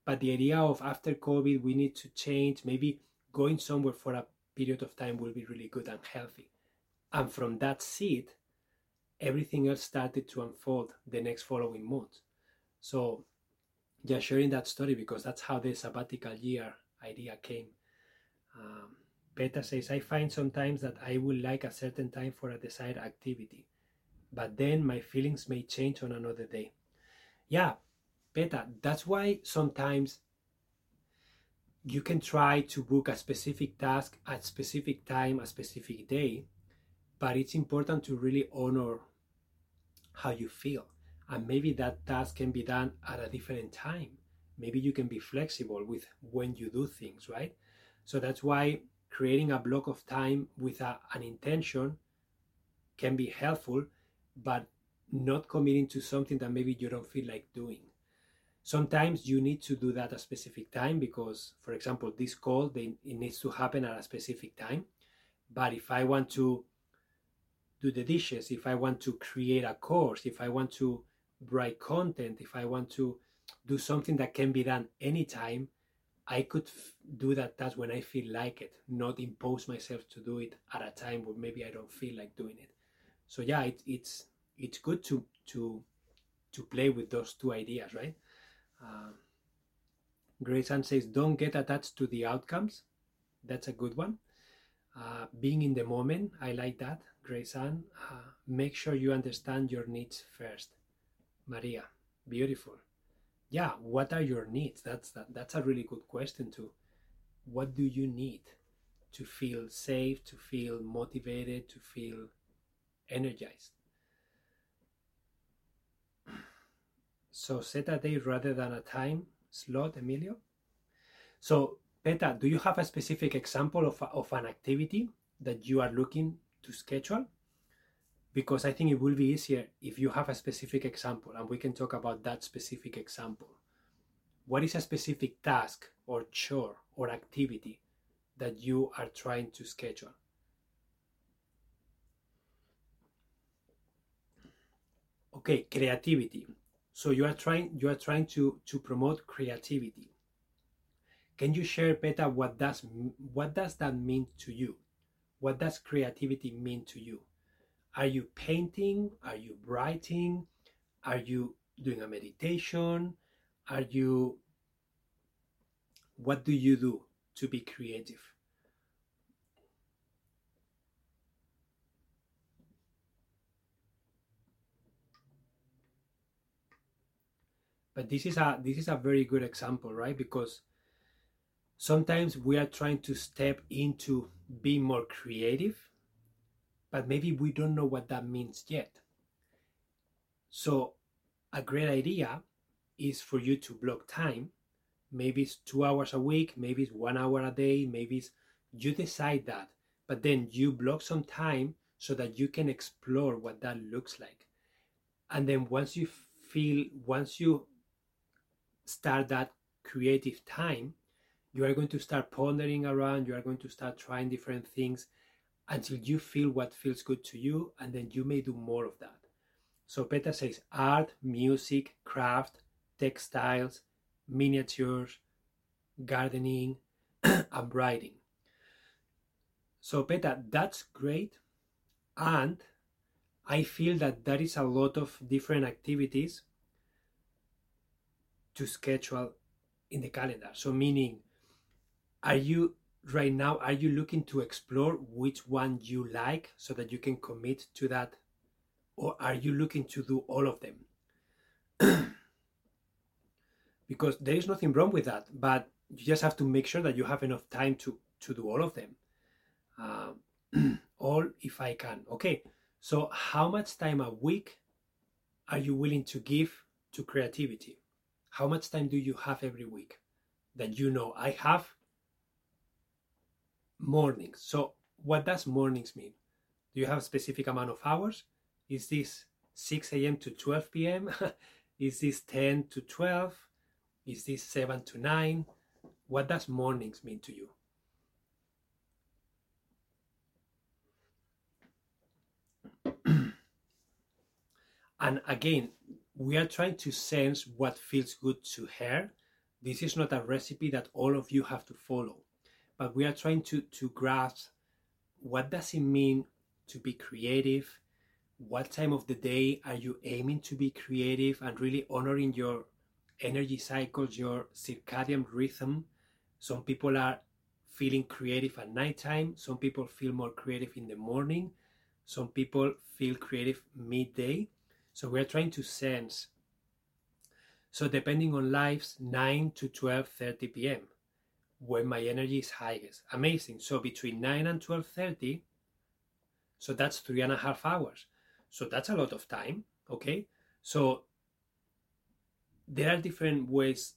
but the idea of after COVID, we need to change, maybe going somewhere for a period of time will be really good and healthy. And from that seed, everything else started to unfold the next following month. So yeah, sharing that story because that's how the sabbatical year idea came. Peta says, I find sometimes that I would like a certain time for a desired activity, but then my feelings may change on another day. Yeah, Peta, that's why sometimes you can try to book a specific task at specific time, a specific day, but it's important to really honor how you feel. And maybe that task can be done at a different time. Maybe you can be flexible with when you do things, right? So that's why creating a block of time with an intention can be helpful, but not committing to something that maybe you don't feel like doing. Sometimes you need to do that at a specific time because, for example, this call, it needs to happen at a specific time. But if I want to do the dishes, if I want to create a course, if I want to write content, if I want to do something that can be done anytime, I could do that task when I feel like it, not impose myself to do it at a time where maybe I don't feel like doing it. So yeah, it's good to play with those two ideas, right? Grayson says, don't get attached to the outcomes. That's a good one. Being in the moment, I like that. Grayson, make sure you understand your needs first. Maria, Beautiful. Yeah, what are your needs? That's a really good question too. What do you need to feel safe, to feel motivated, to feel energized? So set a day rather than a time slot, Emilio. So Peta, do you have a specific example of an activity that you are looking to schedule? Because I think it will be easier if you have a specific example, and we can talk about that specific example. What is a specific task or chore or activity that you are trying to schedule? Okay, creativity. So you are trying to promote creativity. Can you share, Peta, what does that mean to you? What does creativity mean to you? Are you painting? Are you writing? Are you doing a meditation? What do you do to be creative? But this is a very good example, right? Because sometimes we are trying to step into being more creative, but maybe we don't know what that means yet. So a great idea is for you to block time. Maybe it's 2 hours a week, maybe it's 1 hour a day, maybe it's, you decide that, but then you block some time so that you can explore what that looks like. And then once you start that creative time, you are going to start pondering around, you are going to start trying different things until you feel what feels good to you, and then you may do more of that. So Peta says art, music, craft, textiles, miniatures, gardening, and writing. So Peta, that's great, and I feel that there is a lot of different activities to schedule in the calendar. So meaning, are you looking to explore which one you like so that you can commit to that? Or are you looking to do all of them? Because there is nothing wrong with that, but you just have to make sure that you have enough time to do all of them. All if I can. Okay, so how much time a week are you willing to give to creativity? How much time do you have every week? That you know, I have mornings. So what does mornings mean? Do you have a specific amount of hours? Is this 6 a.m. to 12 p.m.? Is this 10 to 12? Is this 7 to 9? What does mornings mean to you? And again, we are trying to sense what feels good to her. This is not a recipe that all of you have to follow, but we are trying to grasp what does it mean to be creative? What time of the day are you aiming to be creative and really honoring your energy cycles, your circadian rhythm? Some people are feeling creative at nighttime. Some people feel more creative in the morning. Some people feel creative midday. So we are trying to sense. So depending on lives, 9 to 12:30 p.m. when my energy is highest. Amazing. So between 9 and 12:30, so that's 3.5 hours. So that's a lot of time. Okay. So there are different ways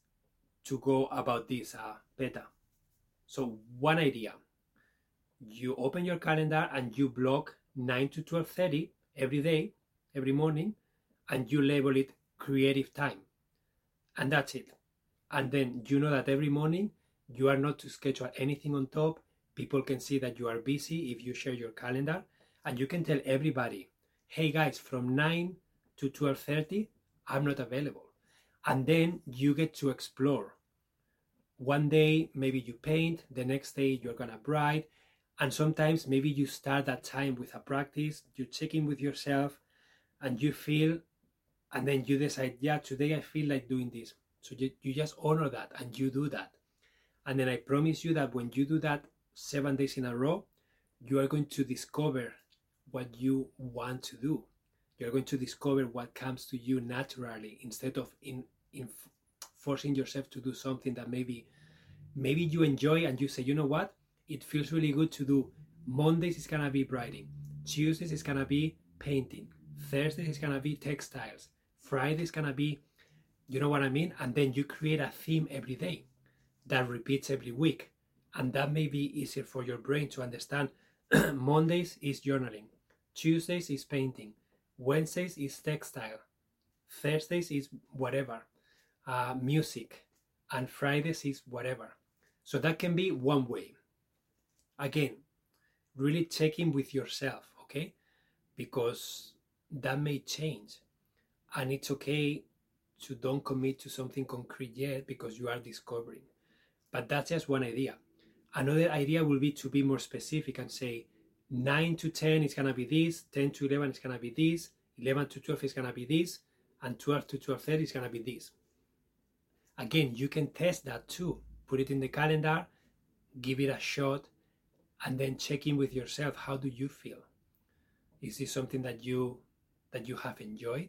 to go about this, Peta. So one idea, you open your calendar and you block 9 to 12:30 every day, every morning, and you label it creative time, and that's it. And then you know that every morning you are not to schedule anything on top. People can see that you are busy if you share your calendar, and you can tell everybody, hey guys, from 9 to 12:30 I'm not available. And then you get to explore. One day maybe you paint, the next day you're gonna write, and sometimes maybe you start that time with a practice, you check in with yourself, and you feel, and then you decide, yeah, today I feel like doing this. So you just honor that and you do that. And then I promise you that when you do that 7 days in a row, you are going to discover what you want to do. You're going to discover what comes to you naturally instead of forcing yourself to do something that maybe you enjoy and you say, you know what, it feels really good to do. Mondays is going to be writing. Tuesdays is going to be painting. Thursdays is going to be textiles. Friday is going to be, you know what I mean? And then you create a theme every day that repeats every week. And that may be easier for your brain to understand. Mondays is journaling. Tuesdays is painting. Wednesdays is textile. Thursdays is whatever. Music. And Fridays is whatever. So that can be one way. Again, really check in with yourself, okay? Because that may change. And it's okay to don't commit to something concrete yet because you are discovering. But that's just one idea. Another idea will be to be more specific and say 9 to 10 is going to be this, 10 to 11 is going to be this, 11 to 12 is going to be this, and 12 to 12:30 is going to be this. Again, you can test that too. Put it in the calendar, give it a shot, and then check in with yourself. How do you feel? Is this something that you have enjoyed?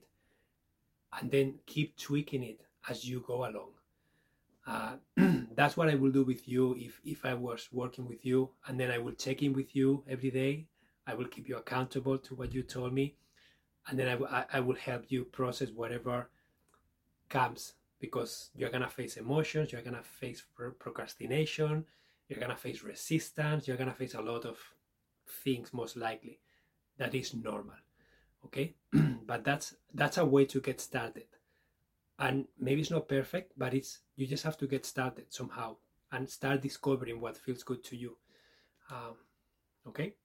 And then keep tweaking it as you go along. That's what I will do with you if I was working with you. And then I will check in with you every day. I will keep you accountable to what you told me. And then I will help you process whatever comes. Because you're going to face emotions, you're going to face procrastination, you're going to face resistance, you're going to face a lot of things most likely. That is normal, okay? But that's a way to get started. And maybe it's not perfect, but you just have to get started somehow and start discovering what feels good to you, okay?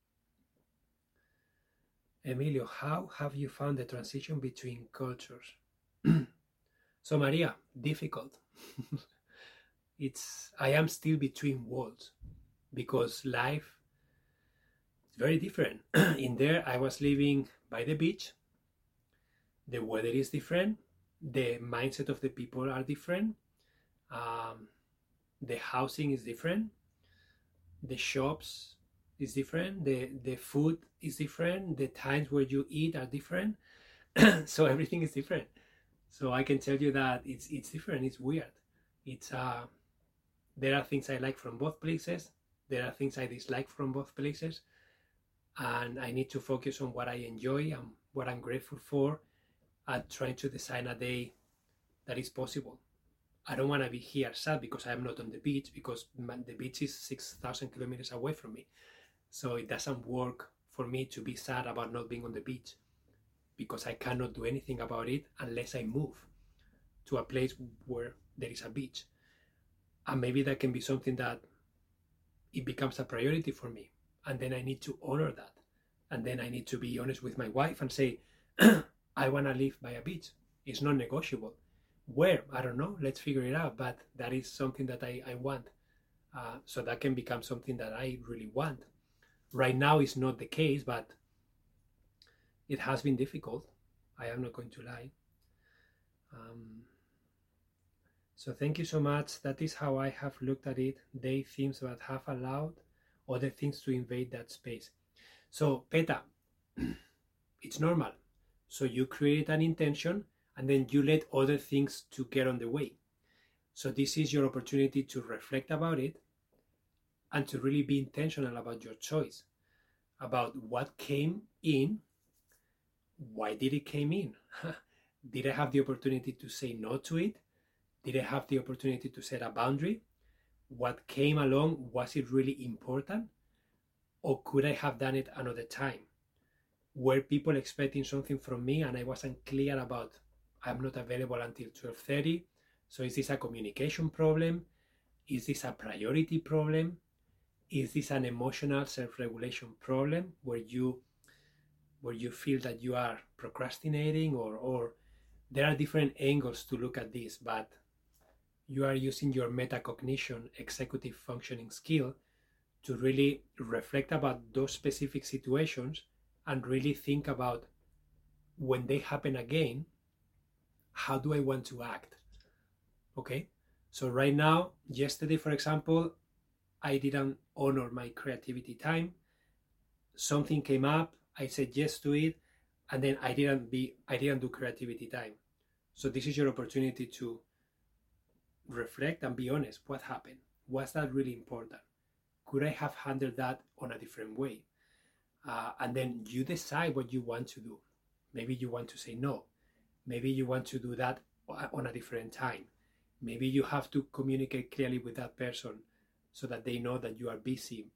Emilio, how have you found the transition between cultures? So Maria, difficult. I am still between worlds because life is very different. In there, I was living by the beach. The weather is different. The mindset of the people are different. The housing is different. The shops is different. The food is different. The times where you eat are different. So everything is different. So I can tell you that it's different, it's weird. There are things I like from both places, there are things I dislike from both places, and I need to focus on what I enjoy and what I'm grateful for and trying to design a day that is possible. I don't want to be here sad because I'm not on the beach, because the beach is 6,000 kilometers away from me. So it doesn't work for me to be sad about not being on the beach, because I cannot do anything about it unless I move to a place where there is a beach. And maybe that can be something that it becomes a priority for me. And then I need to honor that. And then I need to be honest with my wife and say, I want to live by a beach. It's non-negotiable. Where? I don't know. Let's figure it out. But that is something that I want. So that can become something that I really want. Right now it's not the case, but it has been difficult. I am not going to lie. So thank you so much. That is how I have looked at it. They themes that have allowed other things to invade that space. So Peta, it's normal. So you create an intention and then you let other things to get on the way. So this is your opportunity to reflect about it and to really be intentional about your choice, about what came in. Why did it came in? Did I have the opportunity to say no to it? Did I have the opportunity to set a boundary? What came along, was it really important? Or could I have done it another time? Were people expecting something from me and I wasn't clear about, I'm not available until 12:30? So is this a communication problem? Is this a priority problem? Is this an emotional self-regulation problem where you feel that you are procrastinating or there are different angles to look at this, but you are using your metacognition executive functioning skill to really reflect about those specific situations and really think about when they happen again, how do I want to act? Okay, so right now, yesterday, for example, I didn't honor my creativity time. Something came up. I said yes to it. and then I didn't do creativity time. So this is your opportunity to reflect and be honest. What happened? Was that really important? Could I have handled that on a different way? And then you decide what you want to do. Maybe you want to say no. Maybe you want to do that on a different time. Maybe you have to communicate clearly with that person so that they know that you are busy.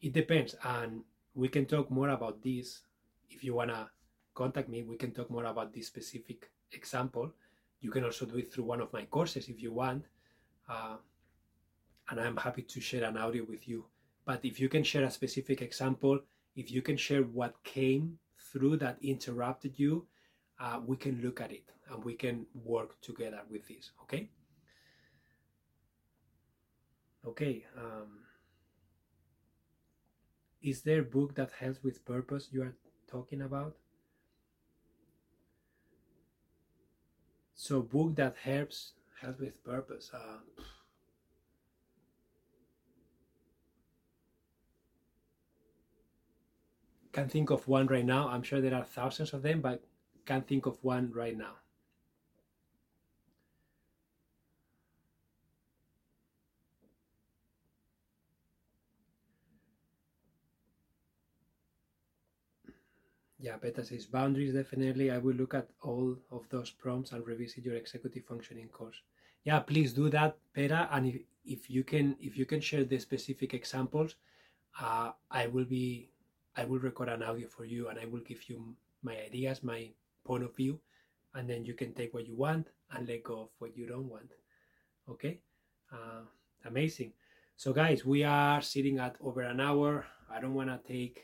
It depends, and we can talk more about this. If you want to contact me, we can talk more about this specific example. You can also do it through one of my courses if you want. And I'm happy to share an audio with you. But if you can share a specific example, if you can share what came through that interrupted you, we can look at it and we can work together with this, okay? Okay. Is there a book that helps with purpose you are talking about? So book that helps with purpose. Can't think of one right now. I'm sure there are thousands of them, but can't think of one right now. Yeah, Peta says boundaries, definitely. I will look at all of those prompts and revisit your executive functioning course. Yeah, please do that, Peta. And if you can share the specific examples, I will record an audio for you, and I will give you my ideas, my point of view, and then you can take what you want and let go of what you don't want. Okay? Amazing. So guys, we are sitting at over an hour. I don't want to take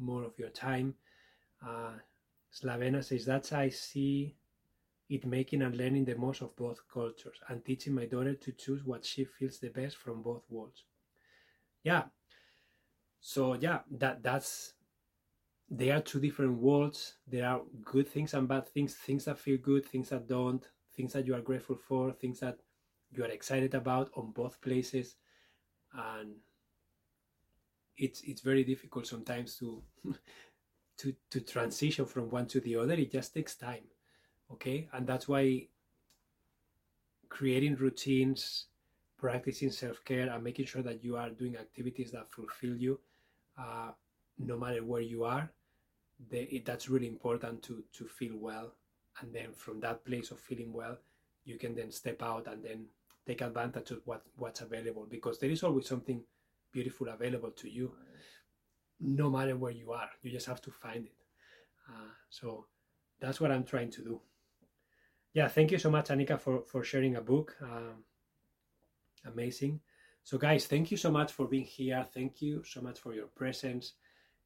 more of your time. Slavena says, that's I see it making and learning the most of both cultures and teaching my daughter to choose what she feels the best from both worlds. Yeah. So yeah, that's they are two different worlds. There are good things and bad things, things that feel good, things that don't, things that you are grateful for, things that you are excited about on both places. And it's very difficult sometimes to transition from one to the other. It just takes time. Okay? And that's why creating routines, practicing self-care, and making sure that you are doing activities that fulfill you, no matter where you are, that's really important to feel well. And then from that place of feeling well, you can then step out and then take advantage of what's available, because there is always something beautiful available to you, no matter where you are. You just have to find it. So that's what I'm trying to do. Yeah, thank you so much, Annika, for sharing a book. Amazing. So guys, thank you so much for being here. Thank you so much for your presence.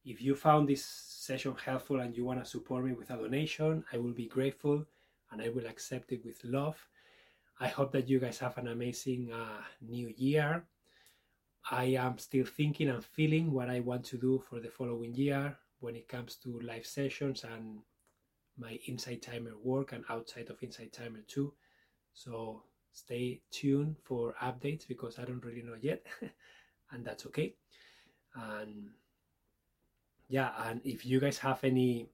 If you found this session helpful and you want to support me with a donation, I will be grateful and I will accept it with love. I hope that you guys have an amazing new year. I am still thinking and feeling what I want to do for the following year when it comes to live sessions and my Inside Timer work and outside of Inside Timer too. So stay tuned for updates, because I don't really know yet, and that's okay. And yeah, and if you guys have any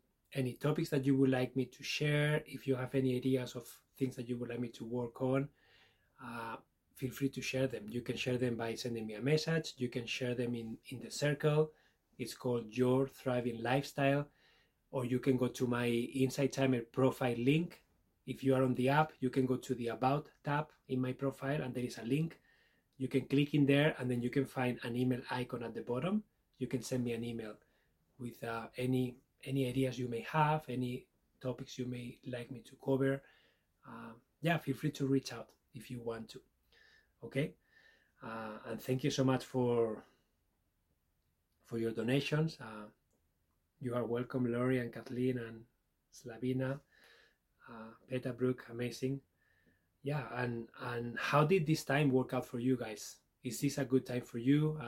topics that you would like me to share, if you have any ideas of things that you would like me to work on, feel free to share them. You can share them by sending me a message. You can share them in the circle. It's called Your Thriving Lifestyle. Or you can go to my Inside Timer profile link. If you are on the app, you can go to the About tab in my profile, and there is a link. You can click in there, and then you can find an email icon at the bottom. You can send me an email with any ideas you may have, any topics you may like me to cover. Yeah, feel free to reach out if you want to. Okay? And thank you so much for your donations. You are welcome, Lorianne and Kathleen and Slavena. Peter Brook, amazing. Yeah, and how did this time work out for you guys? Is this a good time for you?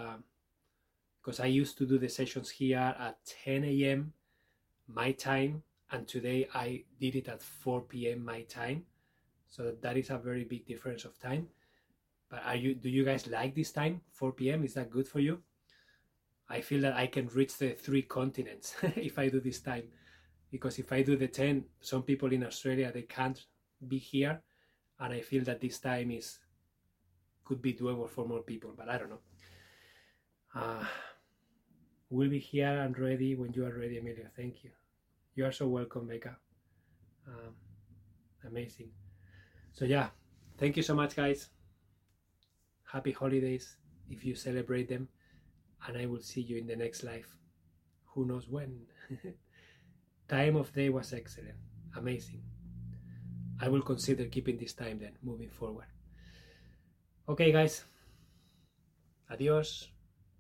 Because I used to do the sessions here at 10 a.m. my time, and today I did it at 4 p.m. my time. So that is a very big difference of time. But do you guys like this time, 4 p.m.? Is that good for you? I feel that I can reach the 3 continents if I do this time. Because if I do the 10, some people in Australia, they can't be here. And I feel that this time could be doable for more people, but I don't know. We'll be here and ready when you are ready, Emilio. Thank you. You are so welcome, Becca. Amazing. So yeah, thank you so much, guys. Happy holidays if you celebrate them, and I will see you in the next life. Who knows when? Time of day was excellent. Amazing. I will consider keeping this time then, moving forward. Okay, guys. Adios.